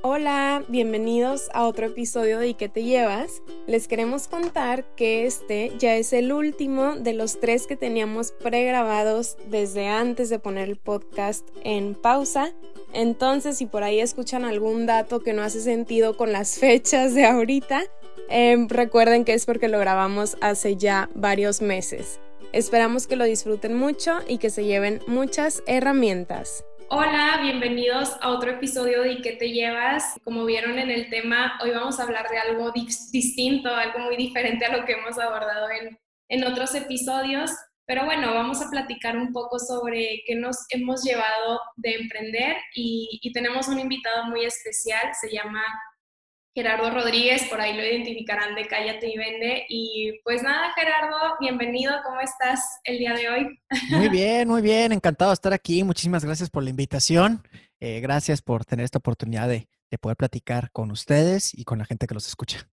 Hola, bienvenidos a otro episodio de ¿Y qué te llevas? Les queremos contar que este ya es el último de los 3 que teníamos pregrabados desde antes de poner el podcast en pausa. Entonces, si por ahí escuchan algún dato que no hace sentido con las fechas de ahorita, recuerden que es porque lo grabamos hace ya varios meses. Esperamos que lo disfruten mucho y que se lleven muchas herramientas. Hola, bienvenidos a otro episodio de ¿Y qué te llevas? Como vieron en el tema, hoy vamos a hablar de algo distinto, algo muy diferente a lo que hemos abordado en otros episodios. Pero bueno, vamos a platicar un poco sobre qué nos hemos llevado de emprender y tenemos un invitado muy especial, se llama Gerardo Rodríguez, por ahí lo identificarán de Cállate y Vende. Y pues nada, Gerardo, bienvenido, ¿cómo estás el día de hoy? Muy bien, encantado de estar aquí, muchísimas gracias por la invitación, gracias por tener esta oportunidad de poder platicar con ustedes y con la gente que los escucha.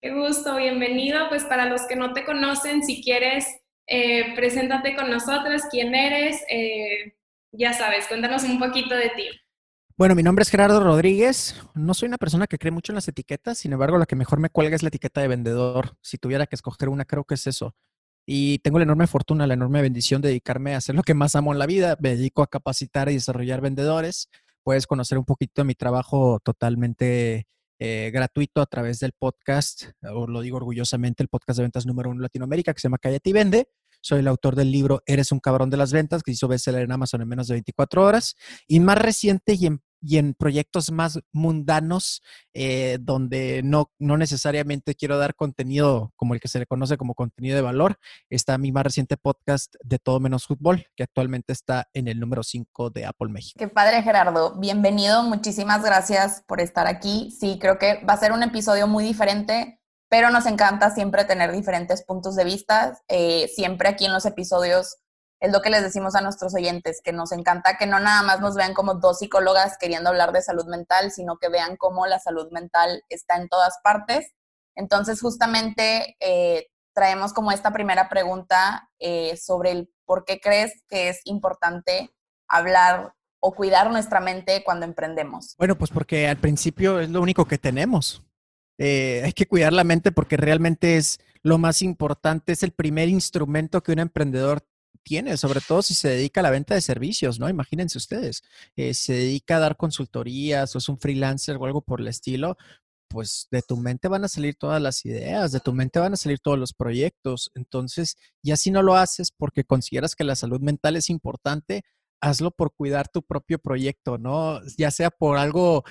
Qué gusto, bienvenido, pues para los que no te conocen, si quieres, preséntate con nosotros, quién eres, ya sabes, cuéntanos un poquito de ti. Bueno, mi nombre es Gerardo Rodríguez. No soy una persona que cree mucho en las etiquetas, sin embargo, la que mejor me cuelga es la etiqueta de vendedor. Si tuviera que escoger una, creo que es eso. Y tengo la enorme fortuna, la enorme bendición de dedicarme a hacer lo que más amo en la vida. Me dedico a capacitar y desarrollar vendedores. Puedes conocer un poquito de mi trabajo totalmente gratuito a través del podcast, o lo digo orgullosamente, el podcast de ventas número 1 en Latinoamérica, que se llama Cállate y Vende. Soy el autor del libro Eres un cabrón de las ventas, que hizo bestseller en Amazon en menos de 24 horas. Y más reciente y en proyectos más mundanos, donde no necesariamente quiero dar contenido como el que se le conoce como contenido de valor, está mi más reciente podcast De Todo Menos Fútbol, que actualmente está en el número 5 de Apple México. Qué padre, Gerardo. Bienvenido. Muchísimas gracias por estar aquí. Sí, creo que va a ser un episodio muy diferente, pero nos encanta siempre tener diferentes puntos de vista. Siempre aquí en los episodios es lo que les decimos a nuestros oyentes, que nos encanta que no nada más nos vean como 2 psicólogas queriendo hablar de salud mental, sino que vean cómo la salud mental está en todas partes. Entonces, justamente traemos como esta primera pregunta sobre el por qué crees que es importante hablar o cuidar nuestra mente cuando emprendemos. Bueno, pues porque al principio es lo único que tenemos. Hay que cuidar la mente porque realmente es lo más importante, es el primer instrumento que un emprendedor tiene, sobre todo si se dedica a la venta de servicios, ¿no? Imagínense ustedes, se dedica a dar consultorías o es un freelancer o algo por el estilo, pues de tu mente van a salir todas las ideas, de tu mente van a salir todos los proyectos. Entonces, ya si no lo haces porque consideras que la salud mental es importante, hazlo por cuidar tu propio proyecto, ¿no? Ya sea por algo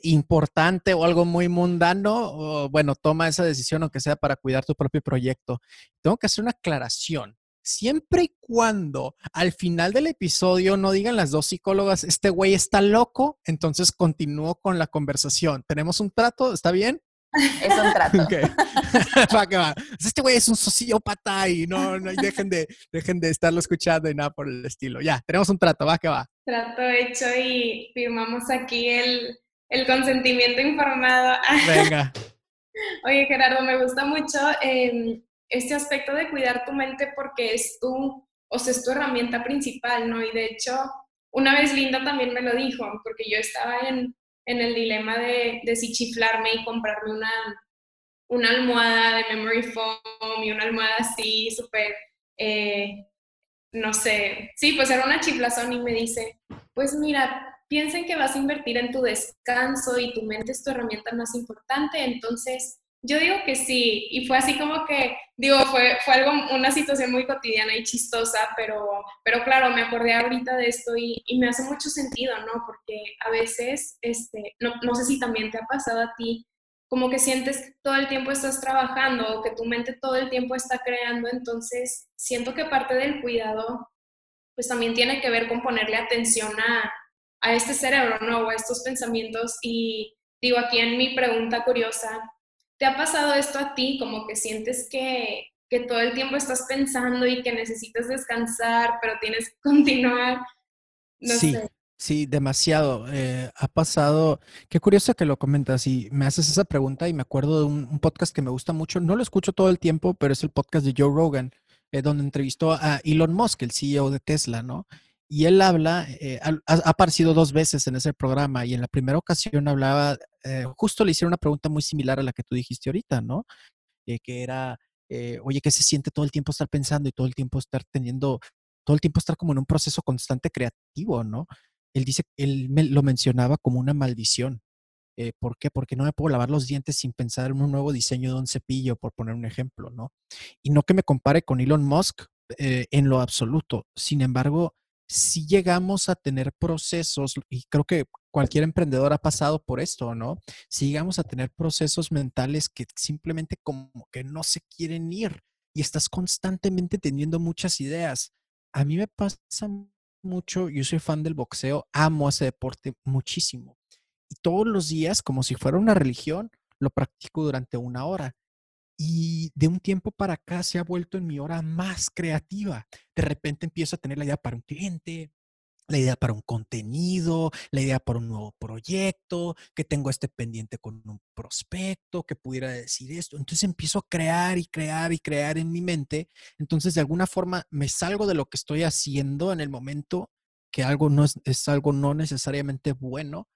importante o algo muy mundano, o, bueno, toma esa decisión aunque sea para cuidar tu propio proyecto. Tengo que hacer una aclaración. Siempre y cuando al final del episodio no digan las 2 psicólogas, este güey está loco, entonces continúo con la conversación. ¿Tenemos un trato? ¿Está bien? Es un trato. Okay. Va que va. Este güey es un sociópata y no dejen de estarlo escuchando y nada por el estilo. Ya, tenemos un trato, va que va. Trato hecho y firmamos aquí el consentimiento informado. Venga. Oye, Gerardo, me gusta mucho este aspecto de cuidar tu mente porque es tu herramienta principal, ¿no? Y de hecho, una vez Linda también me lo dijo, porque yo estaba en el dilema de si chiflarme y comprarme una almohada de memory foam y una almohada así, súper, no sé. Sí, pues era una chiflazón y me dice, pues mira, piensa en que vas a invertir en tu descanso y tu mente es tu herramienta más importante, entonces yo digo que sí, y fue así como que, digo, fue algo, una situación muy cotidiana y chistosa, pero claro, me acordé ahorita de esto y me hace mucho sentido, ¿no? Porque a veces, no sé si también te ha pasado a ti, como que sientes que todo el tiempo estás trabajando o que tu mente todo el tiempo está creando, entonces siento que parte del cuidado, pues también tiene que ver con ponerle atención a este cerebro, ¿no? O a estos pensamientos y digo, aquí en mi pregunta curiosa, ¿te ha pasado esto a ti? Como que sientes que todo el tiempo estás pensando y que necesitas descansar, pero tienes que continuar. Sí, demasiado. Ha pasado. Qué curioso que lo comentas y me haces esa pregunta y me acuerdo de un podcast que me gusta mucho. No lo escucho todo el tiempo, pero es el podcast de Joe Rogan, donde entrevistó a Elon Musk, el CEO de Tesla, ¿no? Y él habla, ha aparecido dos veces en ese programa, y en la primera ocasión hablaba, justo le hicieron una pregunta muy similar a la que tú dijiste ahorita, ¿no? Que era, oye, ¿qué se siente todo el tiempo estar pensando y todo el tiempo estar teniendo, todo el tiempo estar como en un proceso constante creativo, ¿no? Él dice, lo mencionaba como una maldición. ¿Por qué? Porque no me puedo lavar los dientes sin pensar en un nuevo diseño de un cepillo, por poner un ejemplo, ¿no? Y no que me compare con Elon Musk en lo absoluto. Sin embargo, si llegamos a tener procesos, y creo que cualquier emprendedor ha pasado por esto, ¿no? Si llegamos a tener procesos mentales que simplemente como que no se quieren ir y estás constantemente teniendo muchas ideas. A mí me pasa mucho, yo soy fan del boxeo, amo ese deporte muchísimo. Y todos los días, como si fuera una religión, lo practico durante una hora. Y de un tiempo para acá se ha vuelto en mi hora más creativa. De repente empiezo a tener la idea para un cliente, la idea para un contenido, la idea para un nuevo proyecto, que tengo este pendiente con un prospecto, que pudiera decir esto. Entonces empiezo a crear y crear y crear en mi mente. Entonces de alguna forma me salgo de lo que estoy haciendo en el momento, que algo no es algo no necesariamente bueno,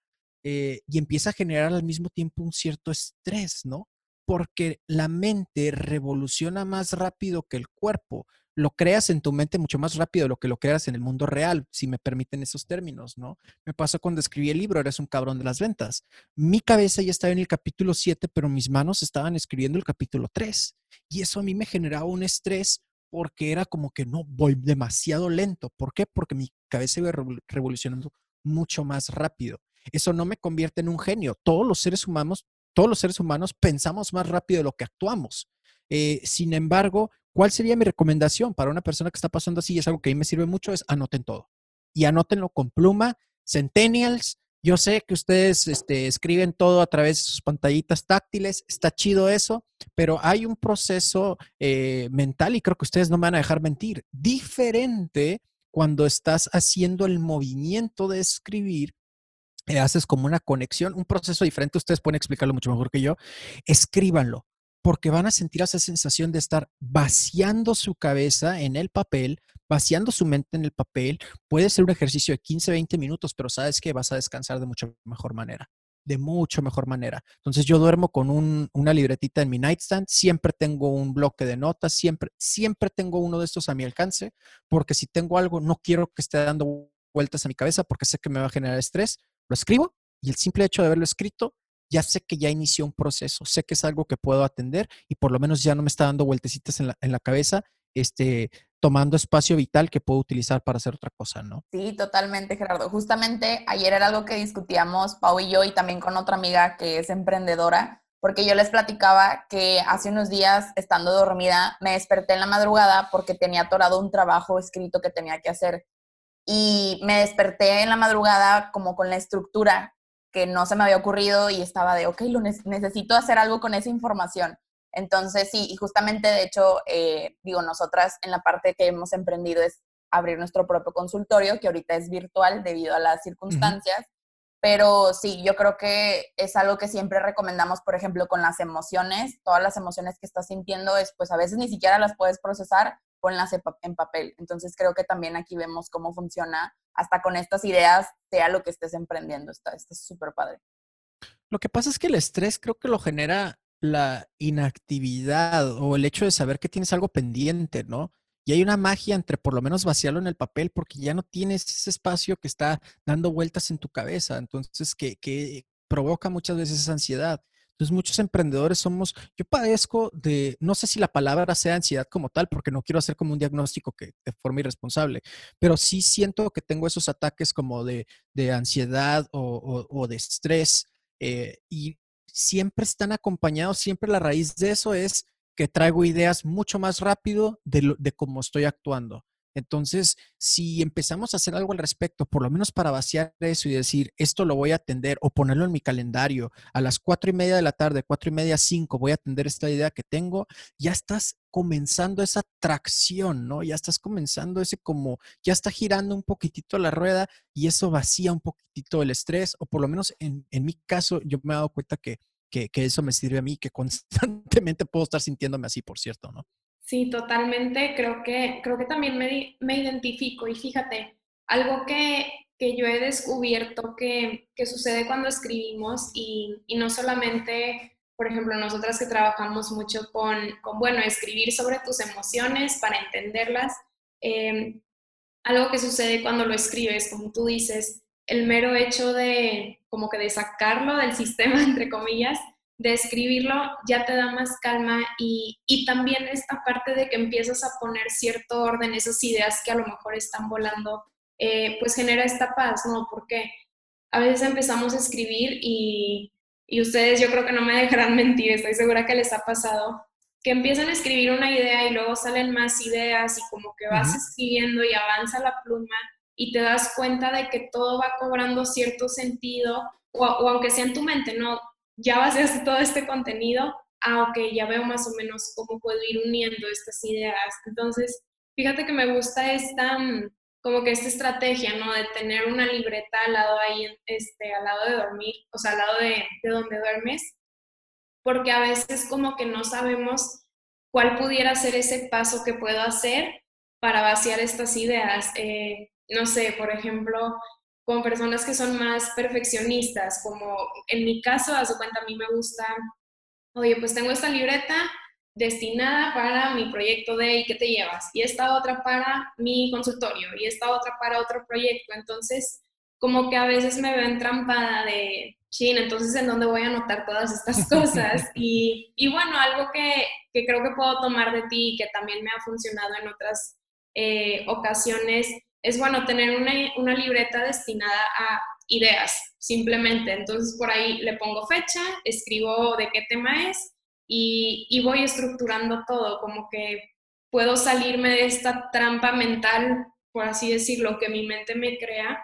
y empieza a generar al mismo tiempo un cierto estrés, ¿no? Porque la mente revoluciona más rápido que el cuerpo. Lo creas en tu mente mucho más rápido de lo que lo creas en el mundo real, si me permiten esos términos, ¿no? Me pasó cuando escribí el libro, Eres un cabrón de las ventas. Mi cabeza ya estaba en el capítulo 7, pero mis manos estaban escribiendo el capítulo 3. Y eso a mí me generaba un estrés porque era como que no, voy demasiado lento. ¿Por qué? Porque mi cabeza iba revolucionando mucho más rápido. Eso no me convierte en un genio. Todos los seres humanos pensamos más rápido de lo que actuamos. Sin embargo, ¿cuál sería mi recomendación para una persona que está pasando así? Y es algo que a mí me sirve mucho, es anoten todo. Y anótenlo con pluma. Centennials, yo sé que ustedes escriben todo a través de sus pantallitas táctiles. Está chido eso, pero hay un proceso mental, y creo que ustedes no me van a dejar mentir, diferente cuando estás haciendo el movimiento de escribir. Haces como una conexión, un proceso diferente. Ustedes pueden explicarlo mucho mejor que yo. Escríbanlo, porque van a sentir esa sensación de estar vaciando su cabeza en el papel, vaciando su mente en el papel. Puede ser un ejercicio de 15, 20 minutos, pero sabes que vas a descansar de mucho mejor manera. Entonces yo duermo con una libretita en mi nightstand. Siempre tengo un bloque de notas. Siempre tengo uno de estos a mi alcance, porque si tengo algo, no quiero que esté dando vueltas a mi cabeza, porque sé que me va a generar estrés. Lo escribo, y el simple hecho de haberlo escrito, ya sé que ya inició un proceso, sé que es algo que puedo atender, y por lo menos ya no me está dando vueltecitas en la cabeza, tomando espacio vital que puedo utilizar para hacer otra cosa, ¿no? Sí, totalmente, Gerardo. Justamente ayer era algo que discutíamos Pau y yo, y también con otra amiga que es emprendedora, porque yo les platicaba que hace unos días, estando dormida, me desperté en la madrugada porque tenía atorado un trabajo escrito que tenía que hacer. Y me desperté en la madrugada como con la estructura que no se me había ocurrido, y estaba de, ok, necesito hacer algo con esa información. Entonces, sí, y justamente, de hecho, nosotras en la parte que hemos emprendido es abrir nuestro propio consultorio, que ahorita es virtual debido a las circunstancias. Uh-huh. Pero sí, yo creo que es algo que siempre recomendamos, por ejemplo, con las emociones. Todas las emociones que estás sintiendo, pues a veces ni siquiera las puedes procesar, ponlas en papel. Entonces creo que también aquí vemos cómo funciona hasta con estas ideas, sea lo que estés emprendiendo. Está súper padre. Lo que pasa es que el estrés creo que lo genera la inactividad o el hecho de saber que tienes algo pendiente, ¿no? Y hay una magia entre por lo menos vaciarlo en el papel, porque ya no tienes ese espacio que está dando vueltas en tu cabeza. Entonces que provoca muchas veces esa ansiedad. Entonces muchos emprendedores yo padezco de, no sé si la palabra sea ansiedad como tal, porque no quiero hacer como un diagnóstico que de forma irresponsable, pero sí siento que tengo esos ataques como de ansiedad o de estrés, y siempre están acompañados, siempre la raíz de eso es que traigo ideas mucho más rápido de cómo estoy actuando. Entonces, si empezamos a hacer algo al respecto, por lo menos para vaciar eso y decir, esto lo voy a atender, o ponerlo en mi calendario, a las 4:30 de la tarde, 4:30, 5, voy a atender esta idea que tengo, ya estás comenzando esa tracción, ¿no? Ya estás comenzando ya está girando un poquitito la rueda, y eso vacía un poquitito el estrés, o por lo menos en mi caso, yo me he dado cuenta que eso me sirve a mí, que constantemente puedo estar sintiéndome así, por cierto, ¿no? Sí, totalmente. Creo que también me identifico. Y fíjate, Algo que yo he descubierto que sucede cuando escribimos y no solamente, por ejemplo, nosotras que trabajamos mucho con escribir sobre tus emociones para entenderlas, algo que sucede cuando lo escribes, como tú dices, el mero hecho de como que de sacarlo del sistema, entre comillas, de escribirlo, ya te da más calma y también esta parte de que empiezas a poner cierto orden, esas ideas que a lo mejor están volando, pues genera esta paz, ¿no? Porque a veces empezamos a escribir y ustedes yo creo que no me dejarán mentir, estoy segura que les ha pasado, que empiezan a escribir una idea y luego salen más ideas y como que vas escribiendo y avanza la pluma y te das cuenta de que todo va cobrando cierto sentido, o aunque sea en tu mente, ¿no? Ya vas a hacer todo este contenido, ok, ya veo más o menos cómo puedo ir uniendo estas ideas. Entonces, fíjate que me gusta esta estrategia, ¿no? De tener una libreta al lado al lado de dormir, o sea, al lado de donde duermes, porque a veces como que no sabemos cuál pudiera ser ese paso que puedo hacer para vaciar estas ideas. No sé, por ejemplo, con personas que son más perfeccionistas, como en mi caso, a su cuenta, a mí me gusta, oye, pues tengo esta libreta destinada para mi proyecto de ¿y qué te llevas? Y esta otra para mi consultorio, y esta otra para otro proyecto. Entonces, como que a veces me veo entrampada de, chin, entonces, ¿en dónde voy a anotar todas estas cosas? Y bueno, algo que creo que puedo tomar de ti y que también me ha funcionado en otras ocasiones, es bueno tener una libreta destinada a ideas, simplemente. Entonces, por ahí le pongo fecha, escribo de qué tema es y voy estructurando todo, como que puedo salirme de esta trampa mental, por así decirlo, que mi mente me crea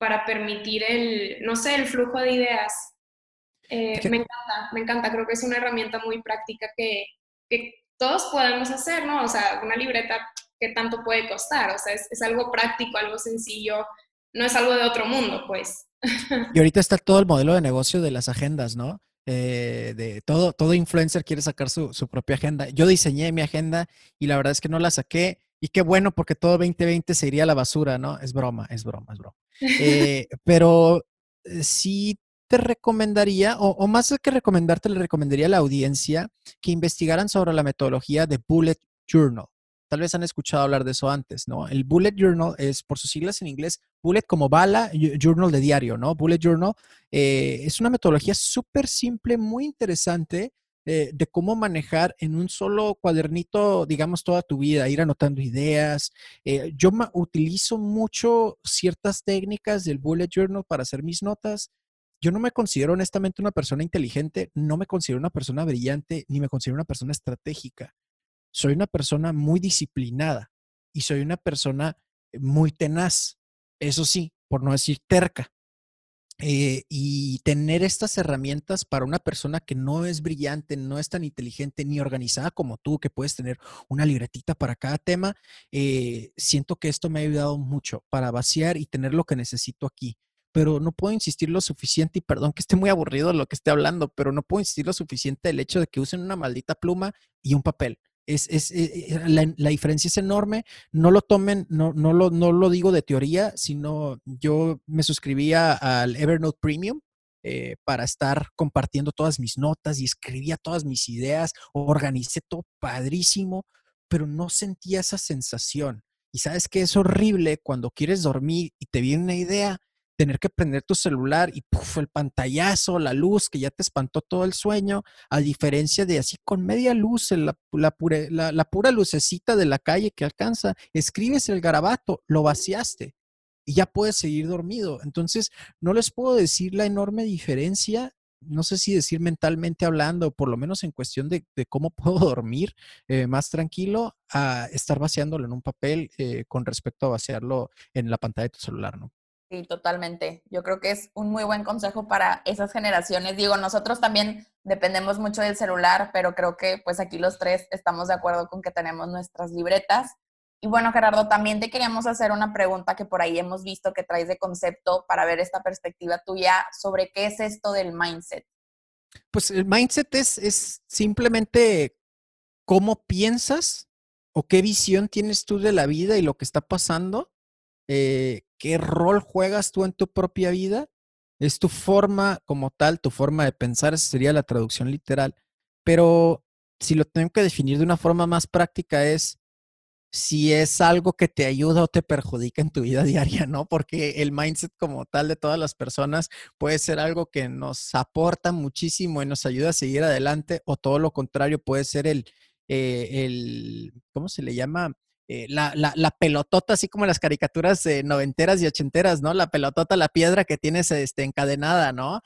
para permitir el flujo de ideas. Me encanta. Creo que es una herramienta muy práctica que todos podemos hacer, ¿no? O sea, una libreta, ¿qué tanto puede costar? O sea, es algo práctico, algo sencillo, no es algo de otro mundo, pues. Y ahorita está todo el modelo de negocio de las agendas, ¿no? De todo influencer quiere sacar su propia agenda. Yo diseñé mi agenda y la verdad es que no la saqué. Y qué bueno, porque todo 2020 se iría a la basura, ¿no? Es broma. Pero sí te recomendaría, o más que recomendarte, le recomendaría a la audiencia que investigaran sobre la metodología de Bullet Journal. Tal vez han escuchado hablar de eso antes, ¿no? El Bullet Journal es, por sus siglas en inglés, Bullet como bala, Journal de diario, ¿no? Bullet Journal es una metodología súper simple, muy interesante de cómo manejar en un solo cuadernito, digamos, toda tu vida, ir anotando ideas. Yo utilizo mucho ciertas técnicas del Bullet Journal para hacer mis notas. Yo no me considero honestamente una persona inteligente, no me considero una persona brillante, ni me considero una persona estratégica. Soy una persona muy disciplinada y soy una persona muy tenaz, eso sí, por no decir terca. Y tener estas herramientas para una persona que no es brillante, no es tan inteligente ni organizada como tú, que puedes tener una libretita para cada tema, siento que esto me ha ayudado mucho para vaciar y tener lo que necesito aquí. Pero no puedo insistir lo suficiente, y perdón que esté muy aburrido lo que esté hablando, pero no puedo insistir lo suficiente del hecho de que usen una maldita pluma y un papel. La diferencia es enorme. No lo tomen, no lo digo de teoría, sino yo me suscribía al Evernote Premium para estar compartiendo todas mis notas y escribía todas mis ideas, organicé todo padrísimo, pero no sentía esa sensación. Y sabes que es horrible cuando quieres dormir y te viene una idea, tener que prender tu celular y puff, el pantallazo, la luz que ya te espantó todo el sueño, a diferencia de así con media luz, la pura lucecita de la calle que alcanza, escribes el garabato, lo vaciaste y ya puedes seguir dormido. Entonces, no les puedo decir la enorme diferencia, no sé si decir mentalmente hablando, por lo menos en cuestión de cómo puedo dormir más tranquilo, a estar vaciándolo en un papel con respecto a vaciarlo en la pantalla de tu celular, ¿no? Sí, totalmente. Yo creo que es un muy buen consejo para esas generaciones. Digo, nosotros también dependemos mucho del celular, pero creo que pues aquí los tres estamos de acuerdo con que tenemos nuestras libretas. Y bueno, Gerardo, también te queríamos hacer una pregunta que por ahí hemos visto que traes de concepto para ver esta perspectiva tuya sobre qué es esto del mindset. Pues el mindset es simplemente cómo piensas o qué visión tienes tú de la vida y lo que está pasando. ¿Qué rol juegas tú en tu propia vida? Es tu forma como tal, tu forma de pensar. Esa sería la traducción literal. Pero si lo tengo que definir de una forma más práctica es si es algo que te ayuda o te perjudica en tu vida diaria, ¿no? Porque el mindset como tal de todas las personas puede ser algo que nos aporta muchísimo y nos ayuda a seguir adelante, o todo lo contrario puede ser el ¿cómo se le llama? La pelotota, así como las caricaturas noventeras y ochenteras, ¿no? La pelotota, la piedra que tienes encadenada, ¿no?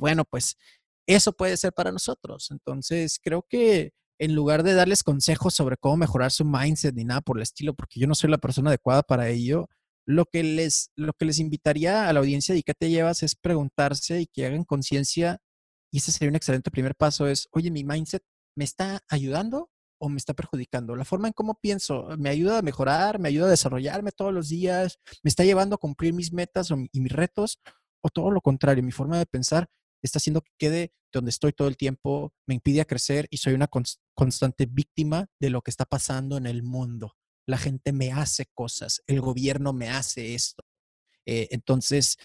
Bueno, pues eso puede ser para nosotros. Entonces, creo que en lugar de darles consejos sobre cómo mejorar su mindset ni nada por el estilo, porque yo no soy la persona adecuada para ello, lo que les invitaría a la audiencia de qué te llevas es preguntarse y que hagan conciencia, y ese sería un excelente primer paso, es, oye, ¿mi mindset me está ayudando o me está perjudicando? La forma en cómo pienso, ¿me ayuda a mejorar? ¿Me ayuda a desarrollarme todos los días? ¿Me está llevando a cumplir mis metas y mis retos? ¿O todo lo contrario? Mi forma de pensar está haciendo que quede donde estoy todo el tiempo, me impide a crecer y soy una constante víctima de lo que está pasando en el mundo. La gente me hace cosas, el gobierno me hace esto. Entonces,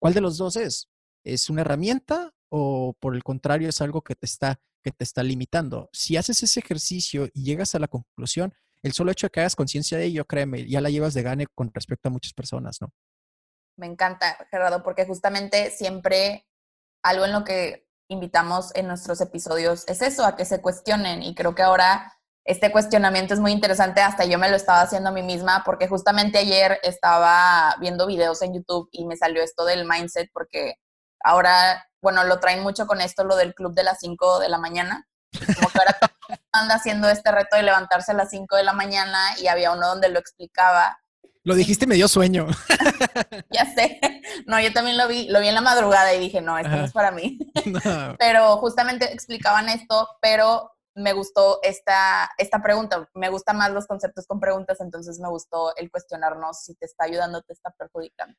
¿cuál de los dos es? ¿Es una herramienta o por el contrario es algo que te está limitando? Si haces ese ejercicio y llegas a la conclusión, el solo hecho de que hagas conciencia de ello, créeme, ya la llevas de gane con respecto a muchas personas, ¿no? Me encanta, Gerardo, porque justamente siempre algo en lo que invitamos en nuestros episodios es eso, a que se cuestionen. Y creo que ahora este cuestionamiento es muy interesante. Hasta yo me lo estaba haciendo a mí misma, porque justamente ayer estaba viendo videos en YouTube y me salió esto del mindset, porque ahora, bueno, lo traen mucho con esto, lo del club de las 5 de la mañana. Como que ahora anda haciendo este reto de levantarse a las 5 de la mañana y había uno donde lo explicaba. Lo dijiste y me dio sueño. Ya sé. No, yo también lo vi en la madrugada y dije, no, esto no es para mí. No. Pero justamente explicaban esto, pero me gustó esta pregunta. Me gustan más los conceptos con preguntas, entonces me gustó el cuestionarnos si te está ayudando o te está perjudicando.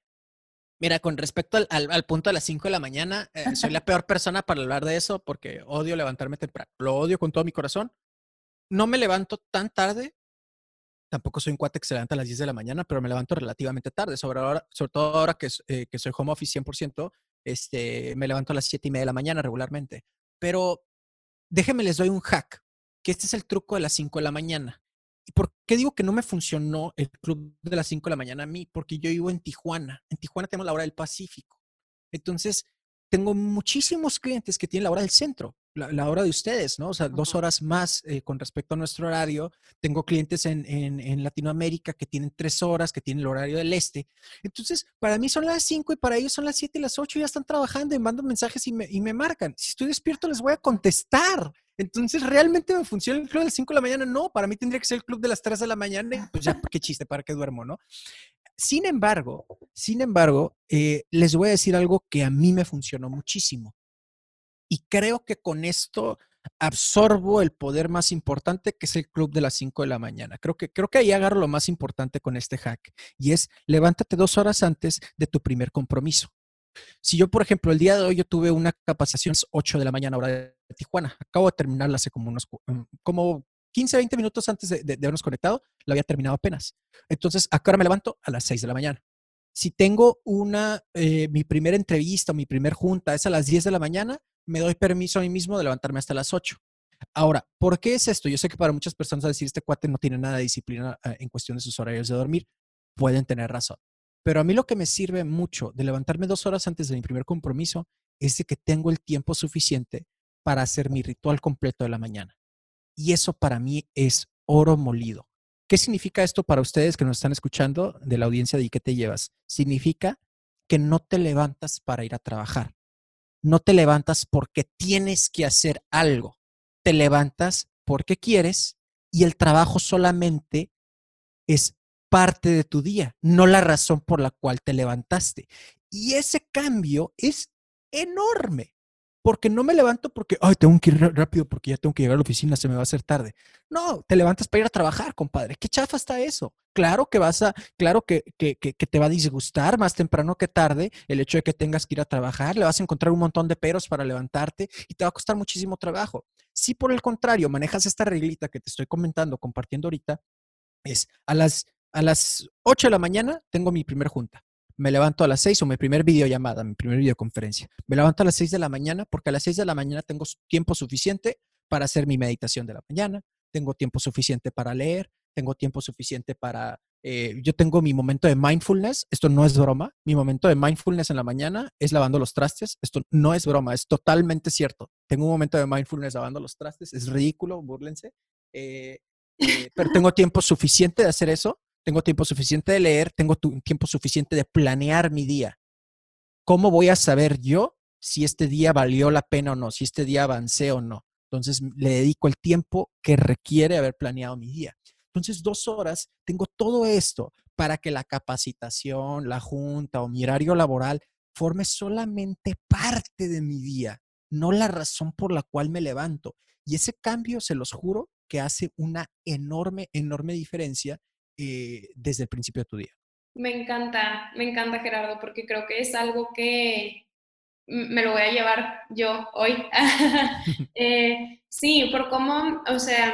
Mira, con respecto al punto de las 5 de la mañana, soy la peor persona para hablar de eso porque odio levantarme temprano. Lo odio con todo mi corazón. No me levanto tan tarde. Tampoco soy un cuate que se levanta a las 10 de la mañana, pero me levanto relativamente tarde. Sobre todo ahora que soy home office 100%, me levanto a las 7 y media de la mañana regularmente. Pero déjenme les doy un hack, que este es el truco de las 5 de la mañana. ¿Y por qué digo que no me funcionó el club de las 5 de la mañana a mí? Porque yo vivo en Tijuana. En Tijuana tenemos la hora del Pacífico. Entonces, tengo muchísimos clientes que tienen la hora del centro. La hora de ustedes, ¿no? O sea, 2 horas más con respecto a nuestro horario. Tengo clientes en Latinoamérica que tienen 3 horas, que tienen el horario del este. Entonces, para mí son las 5 y para ellos son las 7 y las 8. Ya están trabajando y mandan mensajes y me marcan. Si estoy despierto, les voy a contestar. Entonces, ¿realmente me funciona el club de las 5 de la mañana? No, para mí tendría que ser el club de las 3 de la mañana. Y pues ya, qué chiste, para qué duermo, ¿no? Sin embargo, les voy a decir algo que a mí me funcionó muchísimo. Y creo que con esto absorbo el poder más importante, que es el club de las 5 de la mañana. Creo que ahí agarro lo más importante con este hack. Y es, levántate 2 horas antes de tu primer compromiso. Si yo, por ejemplo, el día de hoy yo tuve una capacitación a las 8 de la mañana, hora de Tijuana. Acabo de terminarla hace como 15, 20 minutos antes de habernos conectado. La había terminado apenas. Entonces, ¿a qué hora me levanto? A las 6 de la mañana. Si tengo mi primera entrevista o mi primer junta es a las 10 de la mañana, me doy permiso a mí mismo de levantarme hasta las 8. Ahora, ¿por qué es esto? Yo sé que para muchas personas decir, este cuate no tiene nada de disciplina en cuestión de sus horarios de dormir. Pueden tener razón. Pero a mí lo que me sirve mucho de levantarme 2 horas antes de mi primer compromiso es de que tengo el tiempo suficiente para hacer mi ritual completo de la mañana. Y eso para mí es oro molido. ¿Qué significa esto para ustedes que nos están escuchando de la audiencia de ¿qué te llevas? Significa que no te levantas para ir a trabajar. No te levantas porque tienes que hacer algo. Te levantas porque quieres y el trabajo solamente es parte de tu día, no la razón por la cual te levantaste. Y ese cambio es enorme, porque no me levanto porque, ay, tengo que ir rápido porque ya tengo que llegar a la oficina, se me va a hacer tarde. No, te levantas para ir a trabajar, compadre. ¿Qué chafa está eso? Claro que te va a disgustar más temprano que tarde el hecho de que tengas que ir a trabajar. Le vas a encontrar un montón de peros para levantarte y te va a costar muchísimo trabajo. Si por el contrario manejas esta reglita que te estoy compartiendo ahorita, es a las a las 8 de la mañana tengo mi primer junta. Me levanto a las 6 o mi primer videollamada, mi primer videoconferencia. Me levanto a las 6 de la mañana porque a las 6 de la mañana tengo tiempo suficiente para hacer mi meditación de la mañana. Tengo tiempo suficiente para leer. Tengo tiempo suficiente para... yo tengo mi momento de mindfulness. Esto no es broma. Mi momento de mindfulness en la mañana es lavando los trastes. Esto no es broma. Es totalmente cierto. Tengo un momento de mindfulness lavando los trastes. Es ridículo, búrlense. Pero tengo tiempo suficiente de hacer eso. Tengo tiempo suficiente de leer, tengo tiempo suficiente de planear mi día. ¿Cómo voy a saber yo si este día valió la pena o no? Si este día avancé o no. Entonces, le dedico el tiempo que requiere haber planeado mi día. Entonces, 2 horas, tengo todo esto para que la capacitación, la junta o mi horario laboral forme solamente parte de mi día, no la razón por la cual me levanto. Y ese cambio, se los juro, que hace una enorme, enorme diferencia desde el principio de tu día. Me encanta Gerardo, porque creo que es algo que me lo voy a llevar yo hoy. Sí, por cómo, o sea,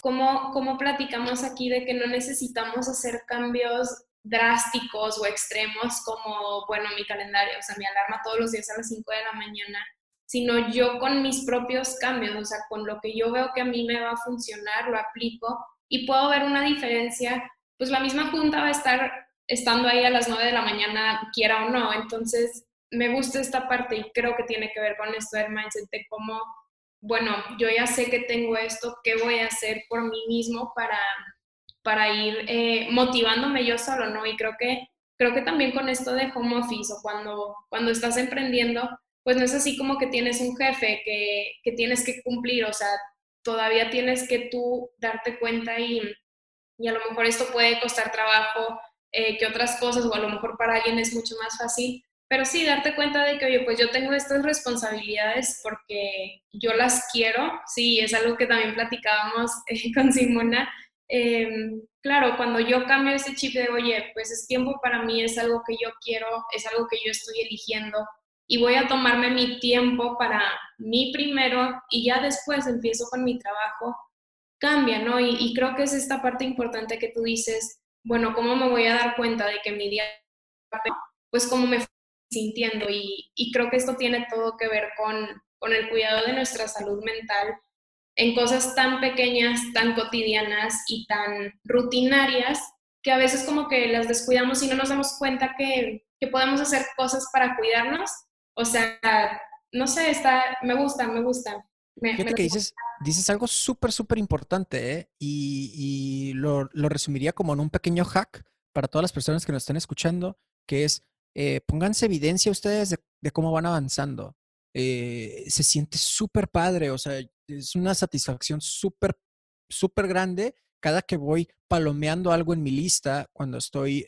cómo platicamos aquí de que no necesitamos hacer cambios drásticos o extremos como, bueno, mi calendario, o sea, mi alarma todos los días a las 5 de la mañana, sino yo con mis propios cambios, o sea, con lo que yo veo que a mí me va a funcionar, lo aplico. Y puedo ver una diferencia, pues la misma junta va a estar estando ahí a las 9 de la mañana, quiera o no. Entonces, me gusta esta parte y creo que tiene que ver con esto del mindset de cómo, bueno, yo ya sé que tengo esto, ¿qué voy a hacer por mí mismo para ir motivándome yo solo, no? Y creo que también con esto de home office o cuando estás emprendiendo, pues no es así como que tienes un jefe que tienes que cumplir, o sea, todavía tienes que tú darte cuenta y a lo mejor esto puede costar trabajo que otras cosas, o a lo mejor para alguien es mucho más fácil, pero sí darte cuenta de que, oye, pues yo tengo estas responsabilidades porque yo las quiero. Sí, es algo que también platicábamos con Simona. Claro, cuando yo cambio ese chip de, oye, pues es tiempo para mí, es algo que yo quiero, es algo que yo estoy eligiendo, y voy a tomarme mi tiempo para mí primero y ya después empiezo con mi trabajo, cambia, ¿no? Y creo que es esta parte importante que tú dices, bueno, ¿cómo me voy a dar cuenta de que mi día, pues cómo me sintiendo? Y creo que esto tiene todo que ver con el cuidado de nuestra salud mental en cosas tan pequeñas, tan cotidianas y tan rutinarias que a veces como que las descuidamos y no nos damos cuenta que podemos hacer cosas para cuidarnos. O sea, no sé, me gusta. Fíjate que dices algo súper, súper importante, ¿eh? Y lo resumiría como en un pequeño hack para todas las personas que nos están escuchando, que es, pónganse evidencia ustedes de cómo van avanzando. Se siente súper padre, o sea, es una satisfacción súper, súper grande cada que voy palomeando algo en mi lista cuando estoy...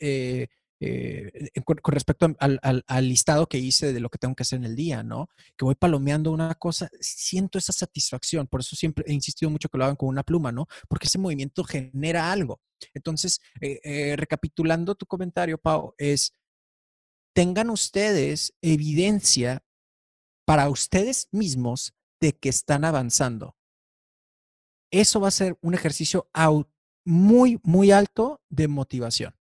con respecto al listado que hice de lo que tengo que hacer en el día, ¿no? Que voy palomeando una cosa, siento esa satisfacción. Por eso siempre he insistido mucho que lo hagan con una pluma, ¿no? Porque ese movimiento genera algo. Entonces, recapitulando tu comentario, Pau, es: tengan ustedes evidencia para ustedes mismos de que están avanzando. Eso va a ser un ejercicio muy, muy alto de motivación.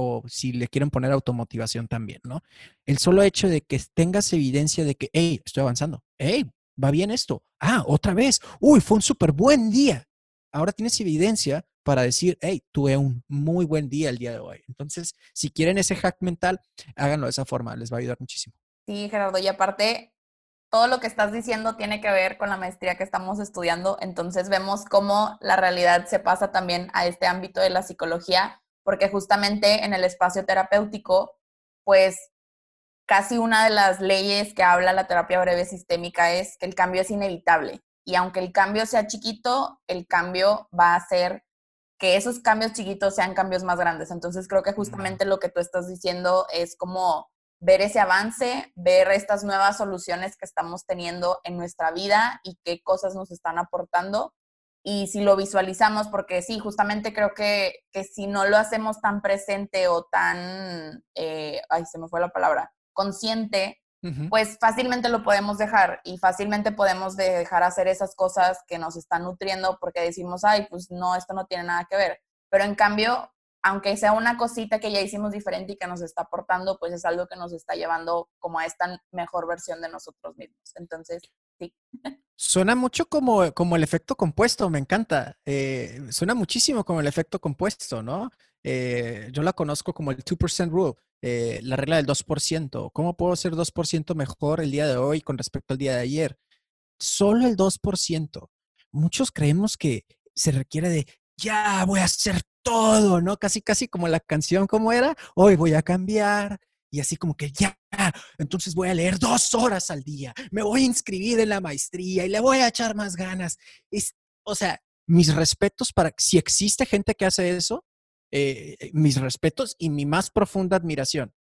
O si le quieren poner automotivación también, ¿no? El solo hecho de que tengas evidencia de que, hey, estoy avanzando. Hey, va bien esto. Ah, otra vez. Uy, fue un súper buen día. Ahora tienes evidencia para decir, hey, tuve un muy buen día el día de hoy. Entonces, si quieren ese hack mental, háganlo de esa forma. Les va a ayudar muchísimo. Sí, Gerardo. Y aparte, todo lo que estás diciendo tiene que ver con la maestría que estamos estudiando. Entonces, vemos cómo la realidad se pasa también a este ámbito de la psicología. Porque justamente en el espacio terapéutico, pues casi una de las leyes que habla la terapia breve sistémica es que el cambio es inevitable. Y aunque el cambio sea chiquito, el cambio va a hacer que esos cambios chiquitos sean cambios más grandes. Entonces creo que justamente lo que tú estás diciendo es como ver ese avance, ver estas nuevas soluciones que estamos teniendo en nuestra vida y qué cosas nos están aportando. Y si lo visualizamos, porque sí, justamente creo que si no lo hacemos tan presente o tan, se me fue la palabra, consciente, uh-huh, pues fácilmente lo podemos dejar y fácilmente podemos dejar hacer esas cosas que nos están nutriendo porque decimos, ay, pues no, esto no tiene nada que ver. Pero en cambio, aunque sea una cosita que ya hicimos diferente y que nos está aportando, pues es algo que nos está llevando como a esta mejor versión de nosotros mismos. Entonces, sí. Suena mucho como el efecto compuesto, me encanta. Suena muchísimo como el efecto compuesto, ¿no? Yo la conozco como el 2% rule, la regla del 2%. ¿Cómo puedo ser 2% mejor el día de hoy con respecto al día de ayer? Solo el 2%. Muchos creemos que se requiere de, ya voy a hacer todo, ¿no? Casi como la canción, ¿cómo era? Hoy voy a cambiar. Y así como que ya, entonces voy a leer 2 horas al día. Me voy a inscribir en la maestría y le voy a echar más ganas. Mis respetos para, si existe gente que hace eso, mis respetos y mi más profunda admiración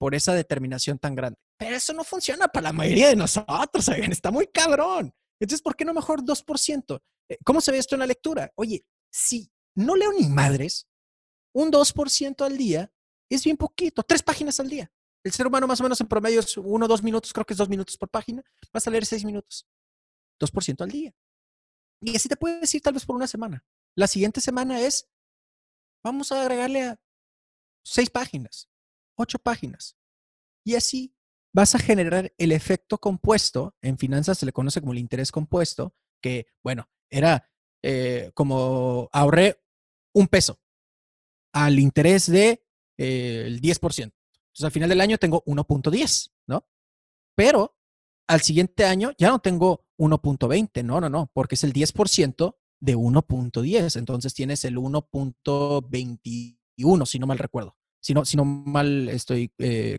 por esa determinación tan grande. Pero eso no funciona para la mayoría de nosotros, oigan, está muy cabrón. Entonces, ¿por qué no mejor 2%? ¿Cómo se ve esto en la lectura? Oye, si no leo ni madres, un 2% al día es bien poquito, 3 páginas al día. El ser humano más o menos en promedio es 1 o 2 minutos, creo que es 2 minutos por página. Vas a leer 6 minutos, 2% al día. Y así te puedes ir tal vez por una semana. La siguiente semana es, vamos a agregarle a 6 páginas, 8 páginas. Y así vas a generar el efecto compuesto. En finanzas se le conoce como el interés compuesto, que bueno, era como ahorré $1 al interés de el 10%. Entonces al final del año tengo 1.10, ¿no? Pero al siguiente año ya no tengo 1.20, no, porque es el 10% de 1.10. Entonces tienes el 1.21, si no mal recuerdo. Si no mal estoy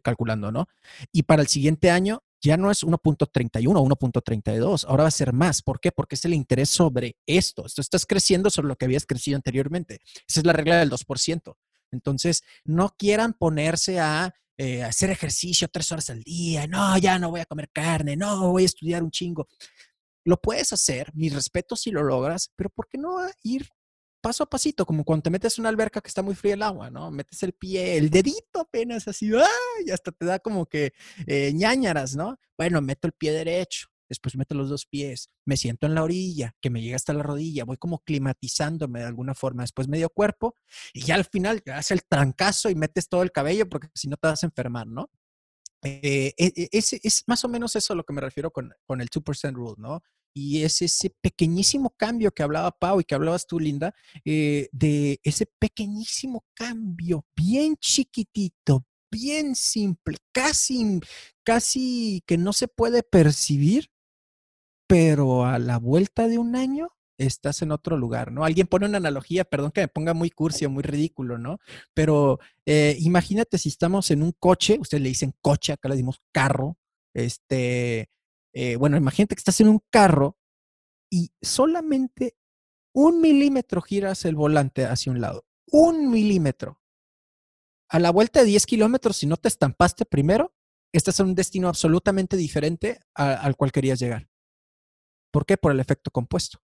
calculando, ¿no? Y para el siguiente año ya no es 1.31 o 1.32. Ahora va a ser más. ¿Por qué? Porque es el interés sobre esto. Esto estás creciendo sobre lo que habías crecido anteriormente. Esa es la regla del 2%. Entonces, no quieran ponerse a hacer ejercicio 3 horas al día. No, ya no voy a comer carne. No, voy a estudiar un chingo. Lo puedes hacer. Mis respetos si lo logras. Pero ¿por qué no ir paso a pasito? Como cuando te metes en una alberca que está muy fría el agua, ¿no? Metes el pie, el dedito apenas así, ¡ay! Hasta te da como que ñañaras, ¿no? Bueno, meto el pie derecho, después meto los 2 pies, me siento en la orilla, que me llega hasta la rodilla, voy como climatizándome de alguna forma, después medio cuerpo, y ya al final te das el trancazo y metes todo el cabello porque si no te vas a enfermar, ¿no? Es más o menos eso a lo que me refiero con el 2% rule, ¿no? Y es ese pequeñísimo cambio que hablaba Pau y que hablabas tú, Linda, de ese pequeñísimo cambio, bien chiquitito, bien simple, casi que no se puede percibir, pero a la vuelta de un año estás en otro lugar, ¿no? Alguien pone una analogía, perdón que me ponga muy cursi o muy ridículo, ¿no? Pero imagínate si estamos en un coche, ustedes le dicen coche, acá le decimos carro, bueno, imagínate que estás en un carro y solamente 1 milímetro giras el volante hacia un lado. 1 milímetro. A la vuelta de 10 kilómetros, si no te estampaste primero, estás en un destino absolutamente diferente al cual querías llegar. ¿Por qué? Por el efecto compuesto.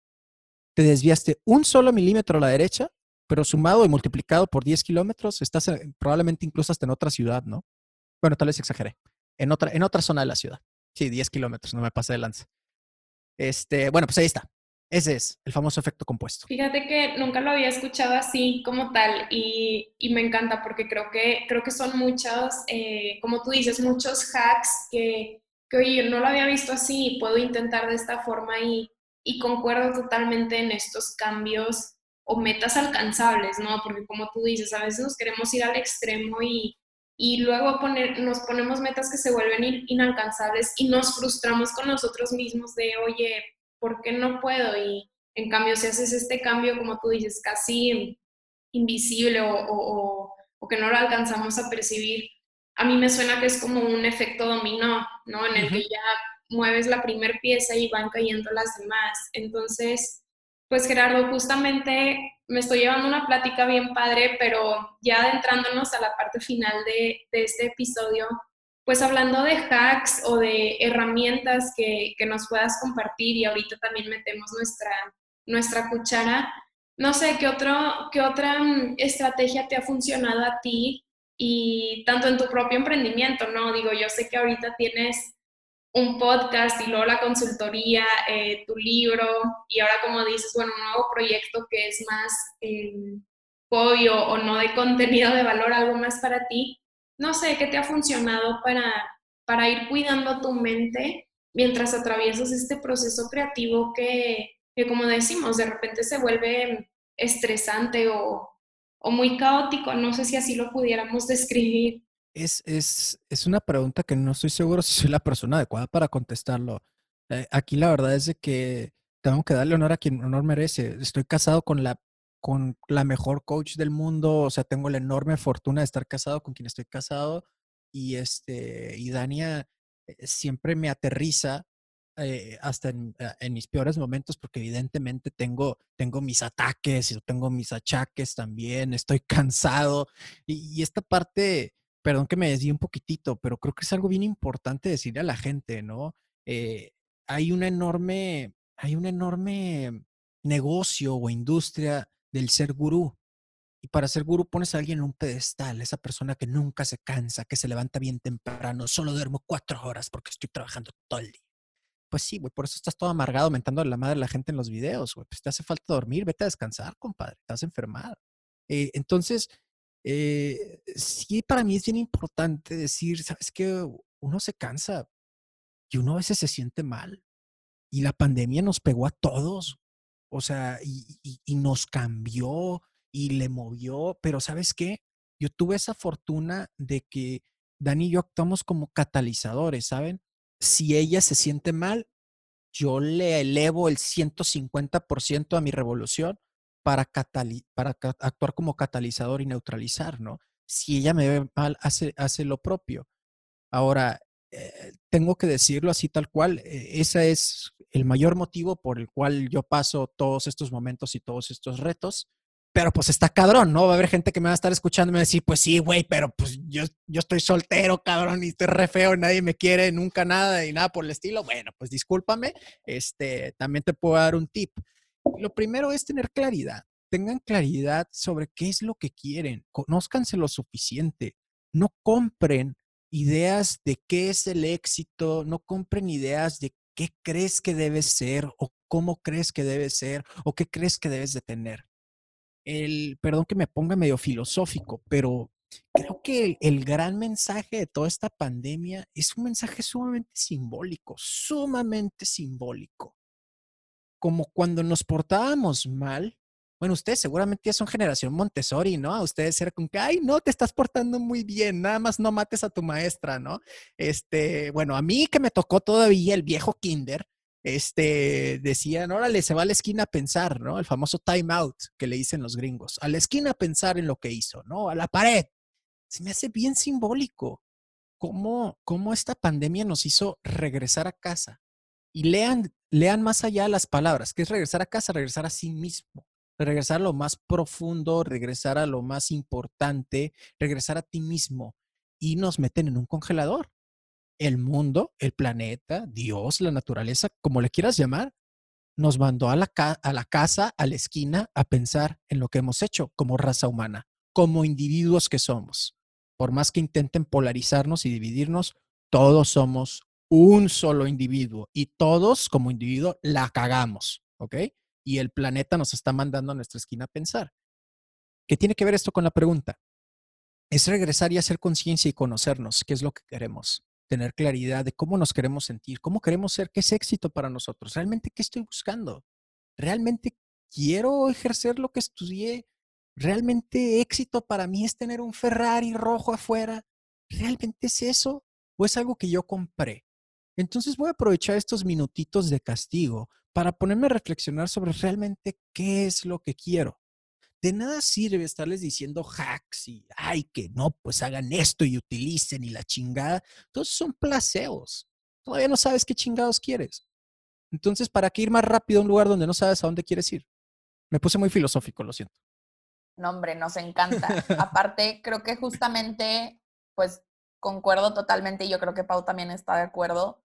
Te desviaste 1 solo milímetro a la derecha, pero sumado y multiplicado por 10 kilómetros, estás probablemente incluso hasta en otra ciudad, ¿no? Bueno, tal vez exageré. En otra zona de la ciudad. Sí, 10 kilómetros, no me pasé de lanza. Bueno, pues ahí está. Ese es el famoso efecto compuesto. Fíjate que nunca lo había escuchado así como tal y me encanta porque creo que son muchos, como tú dices, muchos hacks que oye, yo no lo había visto así y puedo intentar de esta forma y concuerdo totalmente en estos cambios o metas alcanzables, ¿no? Porque como tú dices, a veces nos queremos ir al extremo y luego nos ponemos metas que se vuelven inalcanzables y nos frustramos con nosotros mismos de, oye, ¿por qué no puedo? Y en cambio, si haces este cambio, como tú dices, casi invisible o que no lo alcanzamos a percibir, a mí me suena que es como un efecto dominó, ¿no? En el que ya mueves la primer pieza y van cayendo las demás. Entonces, pues Gerardo, justamente me estoy llevando una plática bien padre, pero ya adentrándonos a la parte final de este episodio, pues hablando de hacks o de herramientas que nos puedas compartir y ahorita también metemos nuestra cuchara, no sé, ¿qué otra estrategia te ha funcionado a ti y tanto en tu propio emprendimiento, ¿no? Digo, yo sé que ahorita tienes un podcast y luego la consultoría, tu libro y ahora como dices, bueno, un nuevo proyecto que es más podio o no de contenido de valor, algo más para ti, no sé, ¿qué te ha funcionado para ir cuidando tu mente mientras atraviesas este proceso creativo que como decimos, de repente se vuelve estresante o muy caótico? No sé si así lo pudiéramos describir. Es una pregunta que no estoy seguro si soy la persona adecuada para contestarlo. Aquí la verdad es de que tengo que darle honor a quien honor merece. Estoy casado con la mejor coach del mundo, o sea, tengo la enorme fortuna de estar casado con quien estoy casado, y Dania siempre me aterriza hasta en mis peores momentos, porque evidentemente tengo mis ataques, y tengo mis achaques también, estoy cansado, y esta parte, perdón que me desvíe un poquitito, pero creo que es algo bien importante decirle a la gente, ¿no? Hay un enorme negocio o industria del ser gurú. Y para ser gurú pones a alguien en un pedestal, esa persona que nunca se cansa, que se levanta bien temprano, solo duermo 4 horas porque estoy trabajando todo el día. Pues sí, güey, por eso estás todo amargado mentando a la madre a la gente en los videos, güey. Pues te hace falta dormir, vete a descansar, compadre, estás enfermado. Entonces, sí, para mí es bien importante decir, ¿sabes qué? Uno se cansa y uno a veces se siente mal. Y la pandemia nos pegó a todos. O sea, y nos cambió y le movió. Pero ¿sabes qué? Yo tuve esa fortuna de que Dani y yo actuamos como catalizadores, ¿saben? Si ella se siente mal, yo le elevo el 150% a mi revolución para actuar como catalizador y neutralizar, ¿no? Si ella me ve mal, hace lo propio. Ahora, tengo que decirlo así tal cual, ese es el mayor motivo por el cual yo paso todos estos momentos y todos estos retos, pero pues está cabrón, ¿no? Va a haber gente que me va a estar escuchando y me va a decir, pues sí, güey, pero pues yo estoy soltero, cabrón, y estoy re feo, nadie me quiere, nunca nada y nada por el estilo. Bueno, pues discúlpame, también te puedo dar un tip. Lo primero es tener claridad, tengan claridad sobre qué es lo que quieren, conózcanse lo suficiente, no compren ideas de qué es el éxito, no compren ideas de qué crees que debes ser o cómo crees que debes ser o qué crees que debes de tener. Perdón que me ponga medio filosófico, pero creo que el gran mensaje de toda esta pandemia es un mensaje sumamente simbólico. Como cuando nos portábamos mal. Bueno, ustedes seguramente ya son generación Montessori, ¿no? A ustedes era con que, ay, no, te estás portando muy bien, nada más no mates a tu maestra, ¿no? Bueno, a mí que me tocó todavía el viejo kinder, decían, órale, se va a la esquina a pensar, ¿no? El famoso time out que le dicen los gringos. A la esquina a pensar en lo que hizo, ¿no? A la pared. Se me hace bien simbólico cómo esta pandemia nos hizo regresar a casa. Y lean más allá las palabras, que es regresar a casa, regresar a sí mismo. Regresar a lo más profundo, regresar a lo más importante, regresar a ti mismo. Y nos meten en un congelador. El mundo, el planeta, Dios, la naturaleza, como le quieras llamar, nos mandó a la casa, a la esquina, a pensar en lo que hemos hecho como raza humana, como individuos que somos. Por más que intenten polarizarnos y dividirnos, todos somos un solo individuo y todos como individuo la cagamos, ¿ok? Y el planeta nos está mandando a nuestra esquina a pensar. ¿Qué tiene que ver esto con la pregunta? Es regresar y hacer conciencia y conocernos, qué es lo que queremos. Tener claridad de cómo nos queremos sentir, cómo queremos ser, qué es éxito para nosotros. ¿Realmente qué estoy buscando? ¿Realmente quiero ejercer lo que estudié? ¿Realmente éxito para mí es tener un Ferrari rojo afuera? ¿Realmente es eso? ¿O es algo que yo compré? Entonces voy a aprovechar estos minutitos de castigo para ponerme a reflexionar sobre realmente qué es lo que quiero. De nada sirve estarles diciendo hacks y, ay, que no, pues hagan esto y utilicen y la chingada. Entonces son placeos. Todavía no sabes qué chingados quieres. Entonces, ¿para qué ir más rápido a un lugar donde no sabes a dónde quieres ir? Me puse muy filosófico, lo siento. No, hombre, nos encanta. Aparte, creo que justamente, pues, concuerdo totalmente y yo creo que Pau también está de acuerdo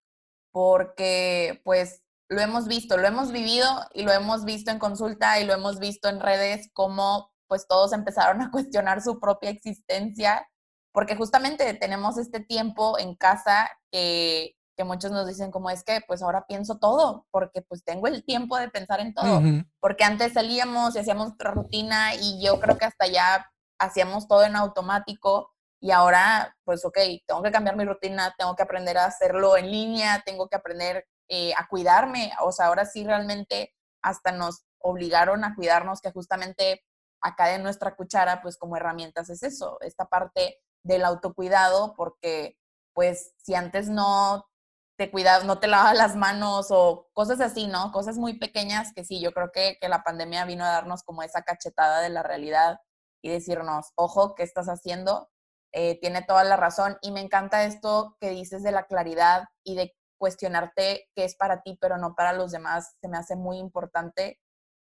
porque, pues, lo hemos visto, lo hemos vivido y lo hemos visto en consulta y lo hemos visto en redes cómo pues todos empezaron a cuestionar su propia existencia porque justamente tenemos este tiempo en casa que que muchos nos dicen como es que pues ahora pienso todo, porque pues tengo el tiempo de pensar en todo, uh-huh. Porque antes salíamos y hacíamos nuestra rutina y yo creo que hasta ya hacíamos todo en automático y ahora pues ok, tengo que cambiar mi rutina, tengo que aprender a hacerlo en línea, tengo que aprender a cuidarme, o sea, ahora sí realmente hasta nos obligaron a cuidarnos, que justamente acá de nuestra cuchara pues como herramientas es eso, esta parte del autocuidado, porque pues si antes no te cuidas, no te lavas las manos o cosas así, ¿no? Cosas muy pequeñas que sí, yo creo que la pandemia vino a darnos como esa cachetada de la realidad y decirnos, ojo, ¿qué estás haciendo? Tiene toda la razón. Y me encanta esto que dices de la claridad y de cuestionarte qué es para ti, pero no para los demás. Se me hace muy importante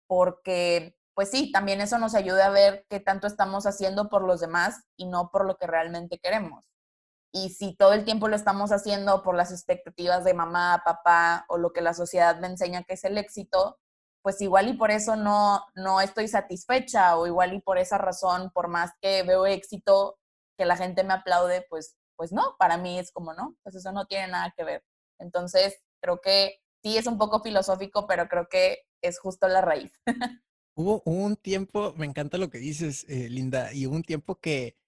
porque, pues sí, también eso nos ayuda a ver qué tanto estamos haciendo por los demás y no por lo que realmente queremos. Y si todo el tiempo lo estamos haciendo por las expectativas de mamá, papá o lo que la sociedad me enseña que es el éxito, pues igual y por eso no estoy satisfecha o igual y por esa razón, por más que veo éxito, que la gente me aplaude, pues no, para mí es como no, pues eso no tiene nada que ver. Entonces creo que sí es un poco filosófico, pero creo que es justo la raíz. Hubo un tiempo, me encanta lo que dices, Linda, y hubo un tiempo que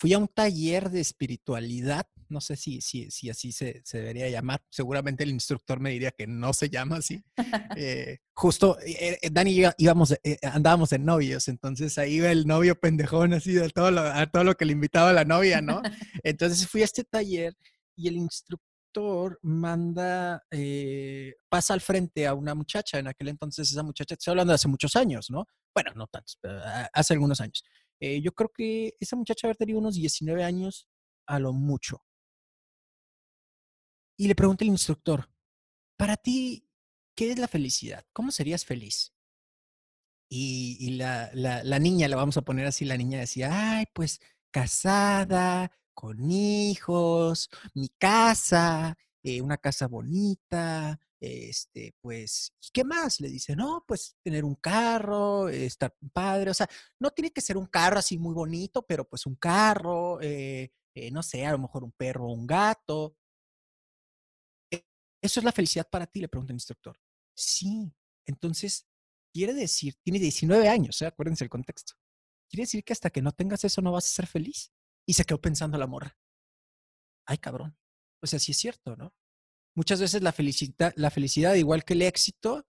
fui a un taller de espiritualidad, no sé si así se debería llamar. Seguramente el instructor me diría que no se llama así. Justo, Dani y yo andábamos de novios, entonces ahí iba el novio pendejón así de a todo lo que le invitaba a la novia, ¿no? Entonces fui a este taller y el instructor pasa al frente a una muchacha. En aquel entonces esa muchacha, estoy hablando de hace muchos años, ¿no? Bueno, no tantos, pero hace algunos años. Yo creo que esa muchacha había tenido unos 19 años a lo mucho. Y le pregunta el instructor, para ti, ¿qué es la felicidad? ¿Cómo serías feliz? Y la niña, la vamos a poner así, la niña decía, ay, pues casada, con hijos, mi casa, una casa bonita, pues, ¿qué más? Le dice, no, pues, tener un carro, estar padre, o sea, no tiene que ser un carro así muy bonito, pero pues un carro, no sé, a lo mejor un perro o un gato. ¿Eso es la felicidad para ti? Le pregunta el instructor. Sí, entonces, quiere decir, tiene 19 años, acuérdense el contexto. Quiere decir que hasta que no tengas eso no vas a ser feliz. Y se quedó pensando la morra. Ay, cabrón. O sea, sí es cierto, ¿no? Muchas veces la felicidad, igual que el éxito,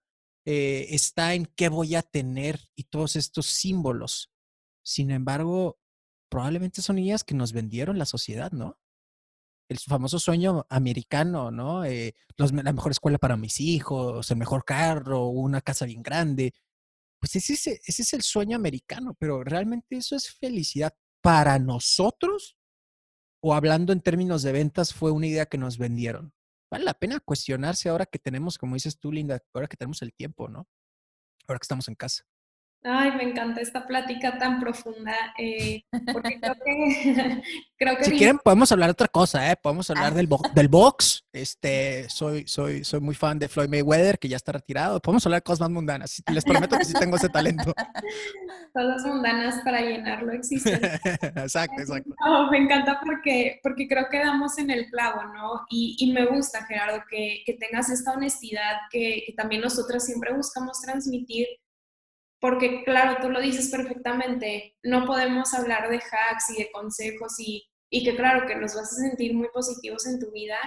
está en qué voy a tener y todos estos símbolos. Sin embargo, probablemente son ideas que nos vendieron la sociedad, ¿no? El famoso sueño americano, ¿no? La mejor escuela para mis hijos, el mejor carro, una casa bien grande. Pues ese es el sueño americano, pero ¿realmente eso es felicidad para nosotros? O hablando en términos de ventas, fue una idea que nos vendieron. Vale la pena cuestionarse ahora que tenemos, como dices tú, Linda, ahora que tenemos el tiempo, ¿no? Ahora que estamos en casa. Ay, me encanta esta plática tan profunda. Porque creo que si quieren podemos hablar de otra cosa, ¿eh? Podemos hablar del box. Soy muy fan de Floyd Mayweather, que ya está retirado. Podemos hablar de cosas más mundanas. Les prometo que sí tengo ese talento. Cosas mundanas para llenarlo existen. Exacto. No, me encanta porque creo que damos en el clavo, ¿no? Y me gusta, Gerardo, que tengas esta honestidad que también nosotras siempre buscamos transmitir. Porque, claro, tú lo dices perfectamente, no podemos hablar de hacks y de consejos y que, claro, que los vas a sentir muy positivos en tu vida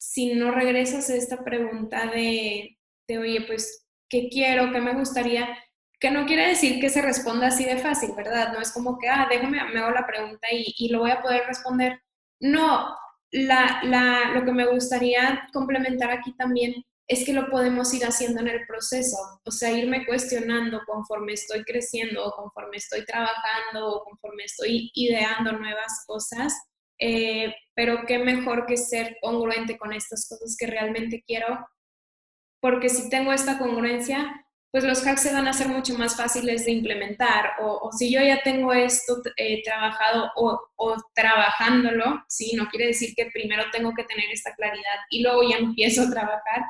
si no regresas a esta pregunta de oye, pues, ¿qué quiero? ¿Qué me gustaría? Que no quiere decir que se responda así de fácil, ¿verdad? No es como que, me hago la pregunta y lo voy a poder responder. No, lo que me gustaría complementar aquí también es que lo podemos ir haciendo en el proceso, o sea, irme cuestionando conforme estoy creciendo o conforme estoy trabajando o conforme estoy ideando nuevas cosas, pero qué mejor que ser congruente con estas cosas que realmente quiero, porque si tengo esta congruencia, pues los hacks se van a hacer mucho más fáciles de implementar, o si yo ya tengo esto trabajado o trabajándolo, ¿sí? No quiere decir que primero tengo que tener esta claridad y luego ya empiezo a trabajar.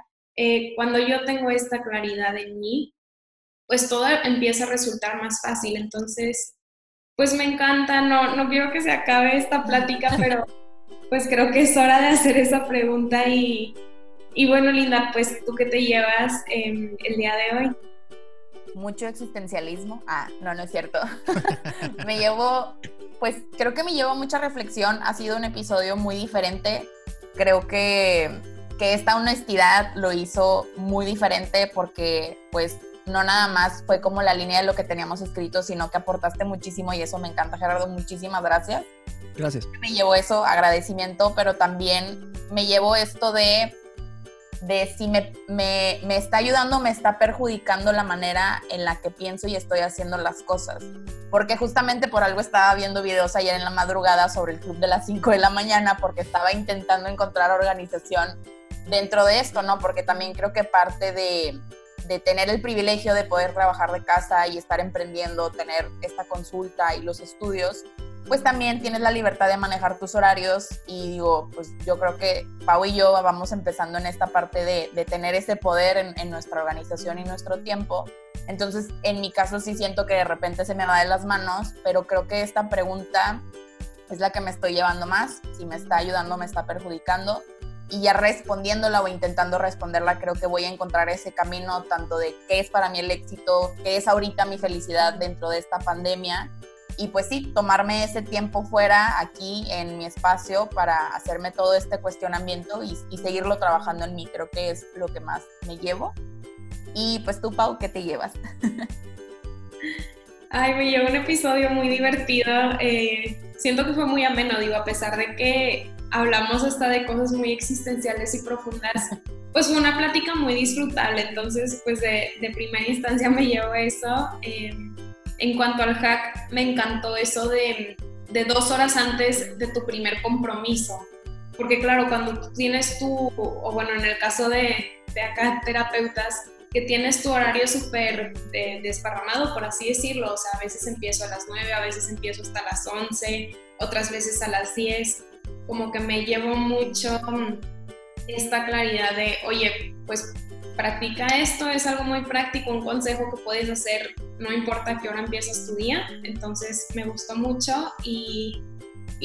Cuando yo tengo esta claridad en mí, pues todo empieza a resultar más fácil. Entonces, pues me encanta, no quiero que se acabe esta plática, pero pues creo que es hora de hacer esa pregunta. Y bueno, Linda, pues ¿tú qué te llevas el día de hoy? Mucho existencialismo. Ah, no, no es cierto. Me llevo, pues creo que me llevo mucha reflexión. Ha sido un episodio muy diferente. Creo que esta honestidad lo hizo muy diferente porque pues no nada más fue como la línea de lo que teníamos escrito, sino que aportaste muchísimo y eso me encanta, Gerardo. Muchísimas gracias. Gracias. Me llevo eso, agradecimiento, pero también me llevo esto de si me está ayudando o me está perjudicando la manera en la que pienso y estoy haciendo las cosas. Porque justamente por algo estaba viendo videos ayer en la madrugada sobre el club de las 5 de la mañana, porque estaba intentando encontrar organización dentro de esto, ¿no? Porque también creo que parte de tener el privilegio de poder trabajar de casa y estar emprendiendo, tener esta consulta y los estudios, pues también tienes la libertad de manejar tus horarios. Y digo, pues yo creo que Pau y yo vamos empezando en esta parte de tener ese poder en nuestra organización y nuestro tiempo. Entonces, en mi caso sí siento que de repente se me va de las manos, pero creo que esta pregunta es la que me estoy llevando más, si me está ayudando, me está perjudicando. Y ya respondiéndola o intentando responderla, creo que voy a encontrar ese camino tanto de qué es para mí el éxito, qué es ahorita mi felicidad dentro de esta pandemia. Y pues sí, tomarme ese tiempo fuera aquí en mi espacio para hacerme todo este cuestionamiento y seguirlo trabajando en mí. Creo que es lo que más me llevo. Y pues tú, Pau, ¿qué te llevas? Ay, me llevo un episodio muy divertido. Siento que fue muy ameno, digo, a pesar de que hablamos hasta de cosas muy existenciales y profundas, pues fue una plática muy disfrutable. Entonces, pues de primera instancia me llevo eso. En cuanto al hack, me encantó eso de 2 horas antes de tu primer compromiso. Porque claro, cuando tú tienes o bueno, en el caso de acá terapeutas, que tienes tu horario súper desparramado, por así decirlo. O sea, a veces empiezo a las 9, a veces empiezo hasta las 11, otras veces a las 10. Como que me llevo mucho esta claridad de, oye, pues practica esto, es algo muy práctico, un consejo que puedes hacer, no importa qué hora empiezas tu día. Entonces me gustó mucho y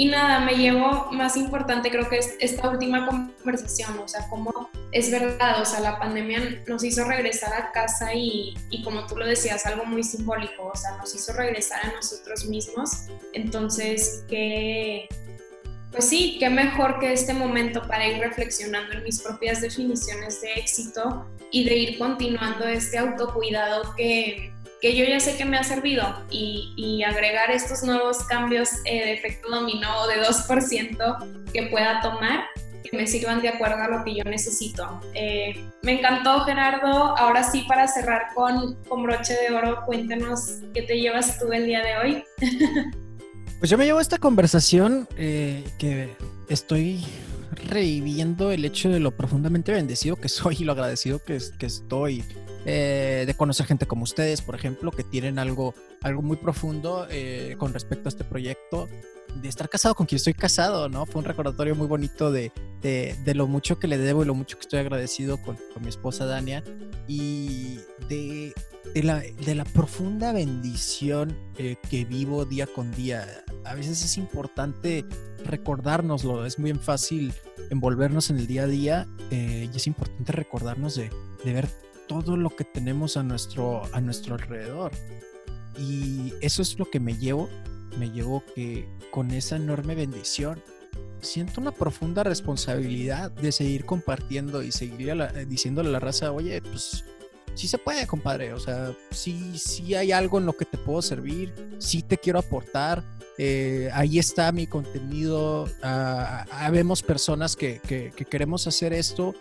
nada, me llevo más importante, creo que es esta última conversación, o sea, como es verdad, o sea, la pandemia nos hizo regresar a casa y como tú lo decías, algo muy simbólico, o sea, nos hizo regresar a nosotros mismos. Entonces, pues sí, qué mejor que este momento para ir reflexionando en mis propias definiciones de éxito y de ir continuando este autocuidado que yo ya sé que me ha servido y agregar estos nuevos cambios de efecto dominó de 2% que pueda tomar, que me sirvan de acuerdo a lo que yo necesito. Me encantó, Gerardo. Ahora sí, para cerrar con broche de oro, cuéntanos qué te llevas tú el día de hoy. Pues yo me llevo esta conversación que estoy reviviendo el hecho de lo profundamente bendecido que soy y lo agradecido que estoy de conocer gente como ustedes, por ejemplo, que tienen algo muy profundo con respecto a este proyecto, de estar casado con quien estoy casado, ¿no? Fue un recordatorio muy bonito de lo mucho que le debo y lo mucho que estoy agradecido con mi esposa Dania y de la profunda bendición que vivo día con día. A veces es importante recordárnoslo, es muy fácil envolvernos en el día a día y es importante recordarnos de ver todo lo que tenemos a nuestro alrededor. Y eso es lo que me llevo que con esa enorme bendición siento una profunda responsabilidad de seguir compartiendo y seguir diciéndole a la raza, oye, pues sí se puede, compadre, o sea, sí hay algo en lo que te puedo servir, sí te quiero aportar, ahí está mi contenido, vemos personas que queremos hacer esto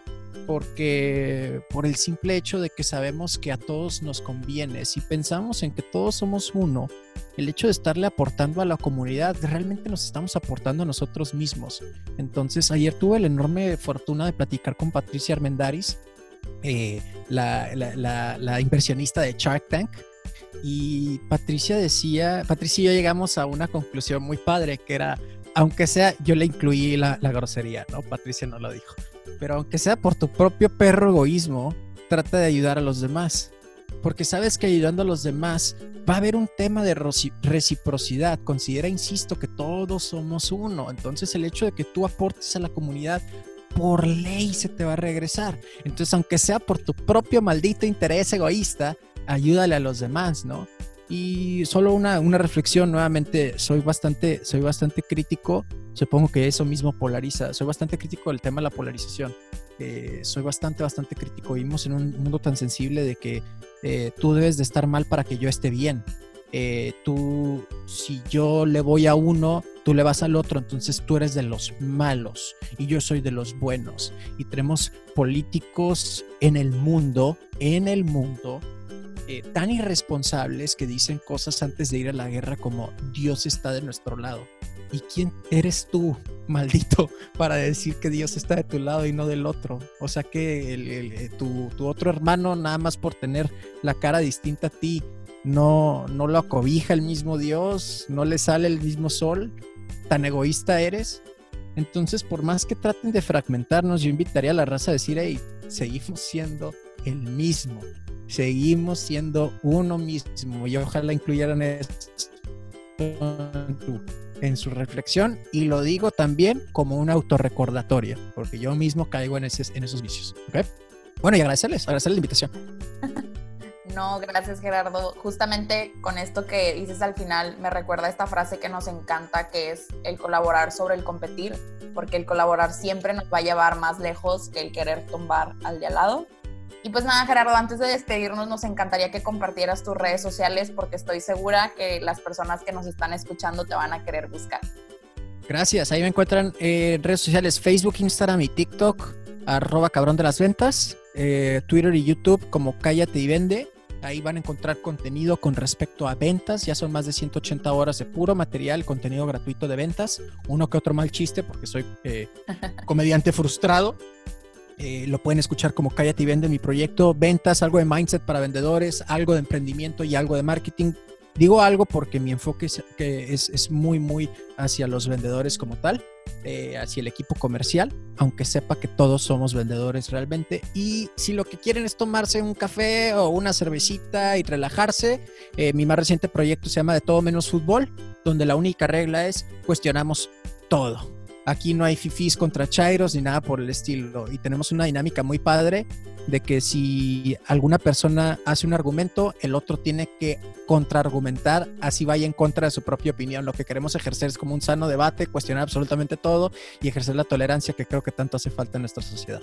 porque por el simple hecho de que sabemos que a todos nos conviene. Si pensamos en que todos somos uno, el hecho de estarle aportando a la comunidad, realmente nos estamos aportando a nosotros mismos. Entonces, ayer tuve la enorme fortuna de platicar con Patricia Armendáriz, la inversionista de Shark Tank, y Patricia y yo llegamos a una conclusión muy padre, que era, aunque sea, yo le incluí la grosería, ¿no? Patricia no lo dijo, pero aunque sea por tu propio perro egoísmo, trata de ayudar a los demás. porque sabes que ayudando a los demás va a haber un tema de reciprocidad. Considera, insisto, que todos somos uno. Entonces el hecho de que tú aportes a la comunidad por ley se te va a regresar. Entonces, aunque sea por tu propio maldito interés egoísta, ayúdale a los demás, ¿no? Y solo una reflexión, nuevamente, soy bastante crítico, supongo que eso mismo polariza, soy bastante crítico del tema de la polarización, soy bastante crítico. Vivimos en un mundo tan sensible de que tú debes de estar mal para que yo esté bien, tú, si yo le voy a uno, tú le vas al otro, entonces tú eres de los malos y yo soy de los buenos, y tenemos políticos en el mundo, tan irresponsables que dicen cosas antes de ir a la guerra como Dios está de nuestro lado. ¿Y quién eres tú, maldito, para decir que Dios está de tu lado y no del otro? O sea que tu otro hermano, nada más por tener la cara distinta a ti, no lo acobija el mismo Dios, no le sale el mismo sol, tan egoísta eres. Entonces, por más que traten de fragmentarnos, yo invitaría a la raza a decir, hey, seguimos siendo el mismo. Seguimos siendo uno mismo, y ojalá incluyeran esto en su reflexión, y lo digo también como un autorrecordatorio, porque yo mismo caigo en esos vicios, ¿okay? Bueno, y agradecerles la invitación. No, gracias, Gerardo. Justamente con esto que dices al final me recuerda esta frase que nos encanta, que es el colaborar sobre el competir, porque el colaborar siempre nos va a llevar más lejos que el querer tumbar al de al lado. Y pues nada, Gerardo, antes de despedirnos nos encantaría que compartieras tus redes sociales, porque estoy segura que las personas que nos están escuchando te van a querer buscar. Gracias, ahí me encuentran en redes sociales Facebook, Instagram y TikTok, @cabrondelasventas, Twitter y YouTube como Cállate y Vende. Ahí van a encontrar contenido con respecto a ventas. Ya son más de 180 horas de puro material, contenido gratuito de ventas. Uno que otro mal chiste, porque soy comediante frustrado. Lo pueden escuchar como Cállate y Vende, mi proyecto, ventas, algo de mindset para vendedores, algo de emprendimiento y algo de marketing. Digo algo porque mi enfoque es muy hacia los vendedores como tal, hacia el equipo comercial, aunque sepa que todos somos vendedores realmente. Y si lo que quieren es tomarse un café o una cervecita y relajarse, mi más reciente proyecto se llama De Todo Menos Fútbol, donde la única regla es cuestionamos todo. Aquí no hay fifís contra chairos ni nada por el estilo, y tenemos una dinámica muy padre de que si alguna persona hace un argumento, el otro tiene que contraargumentar, así vaya en contra de su propia opinión. Lo que queremos ejercer es como un sano debate, cuestionar absolutamente todo y ejercer la tolerancia que creo que tanto hace falta en nuestra sociedad.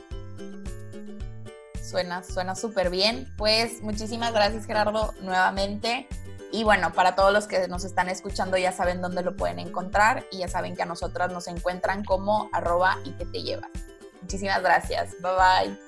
Suena súper bien. Pues muchísimas gracias, Gerardo, nuevamente. Y bueno, para todos los que nos están escuchando ya saben dónde lo pueden encontrar, y ya saben que a nosotras nos encuentran como @yquetellevas. Muchísimas gracias. Bye bye.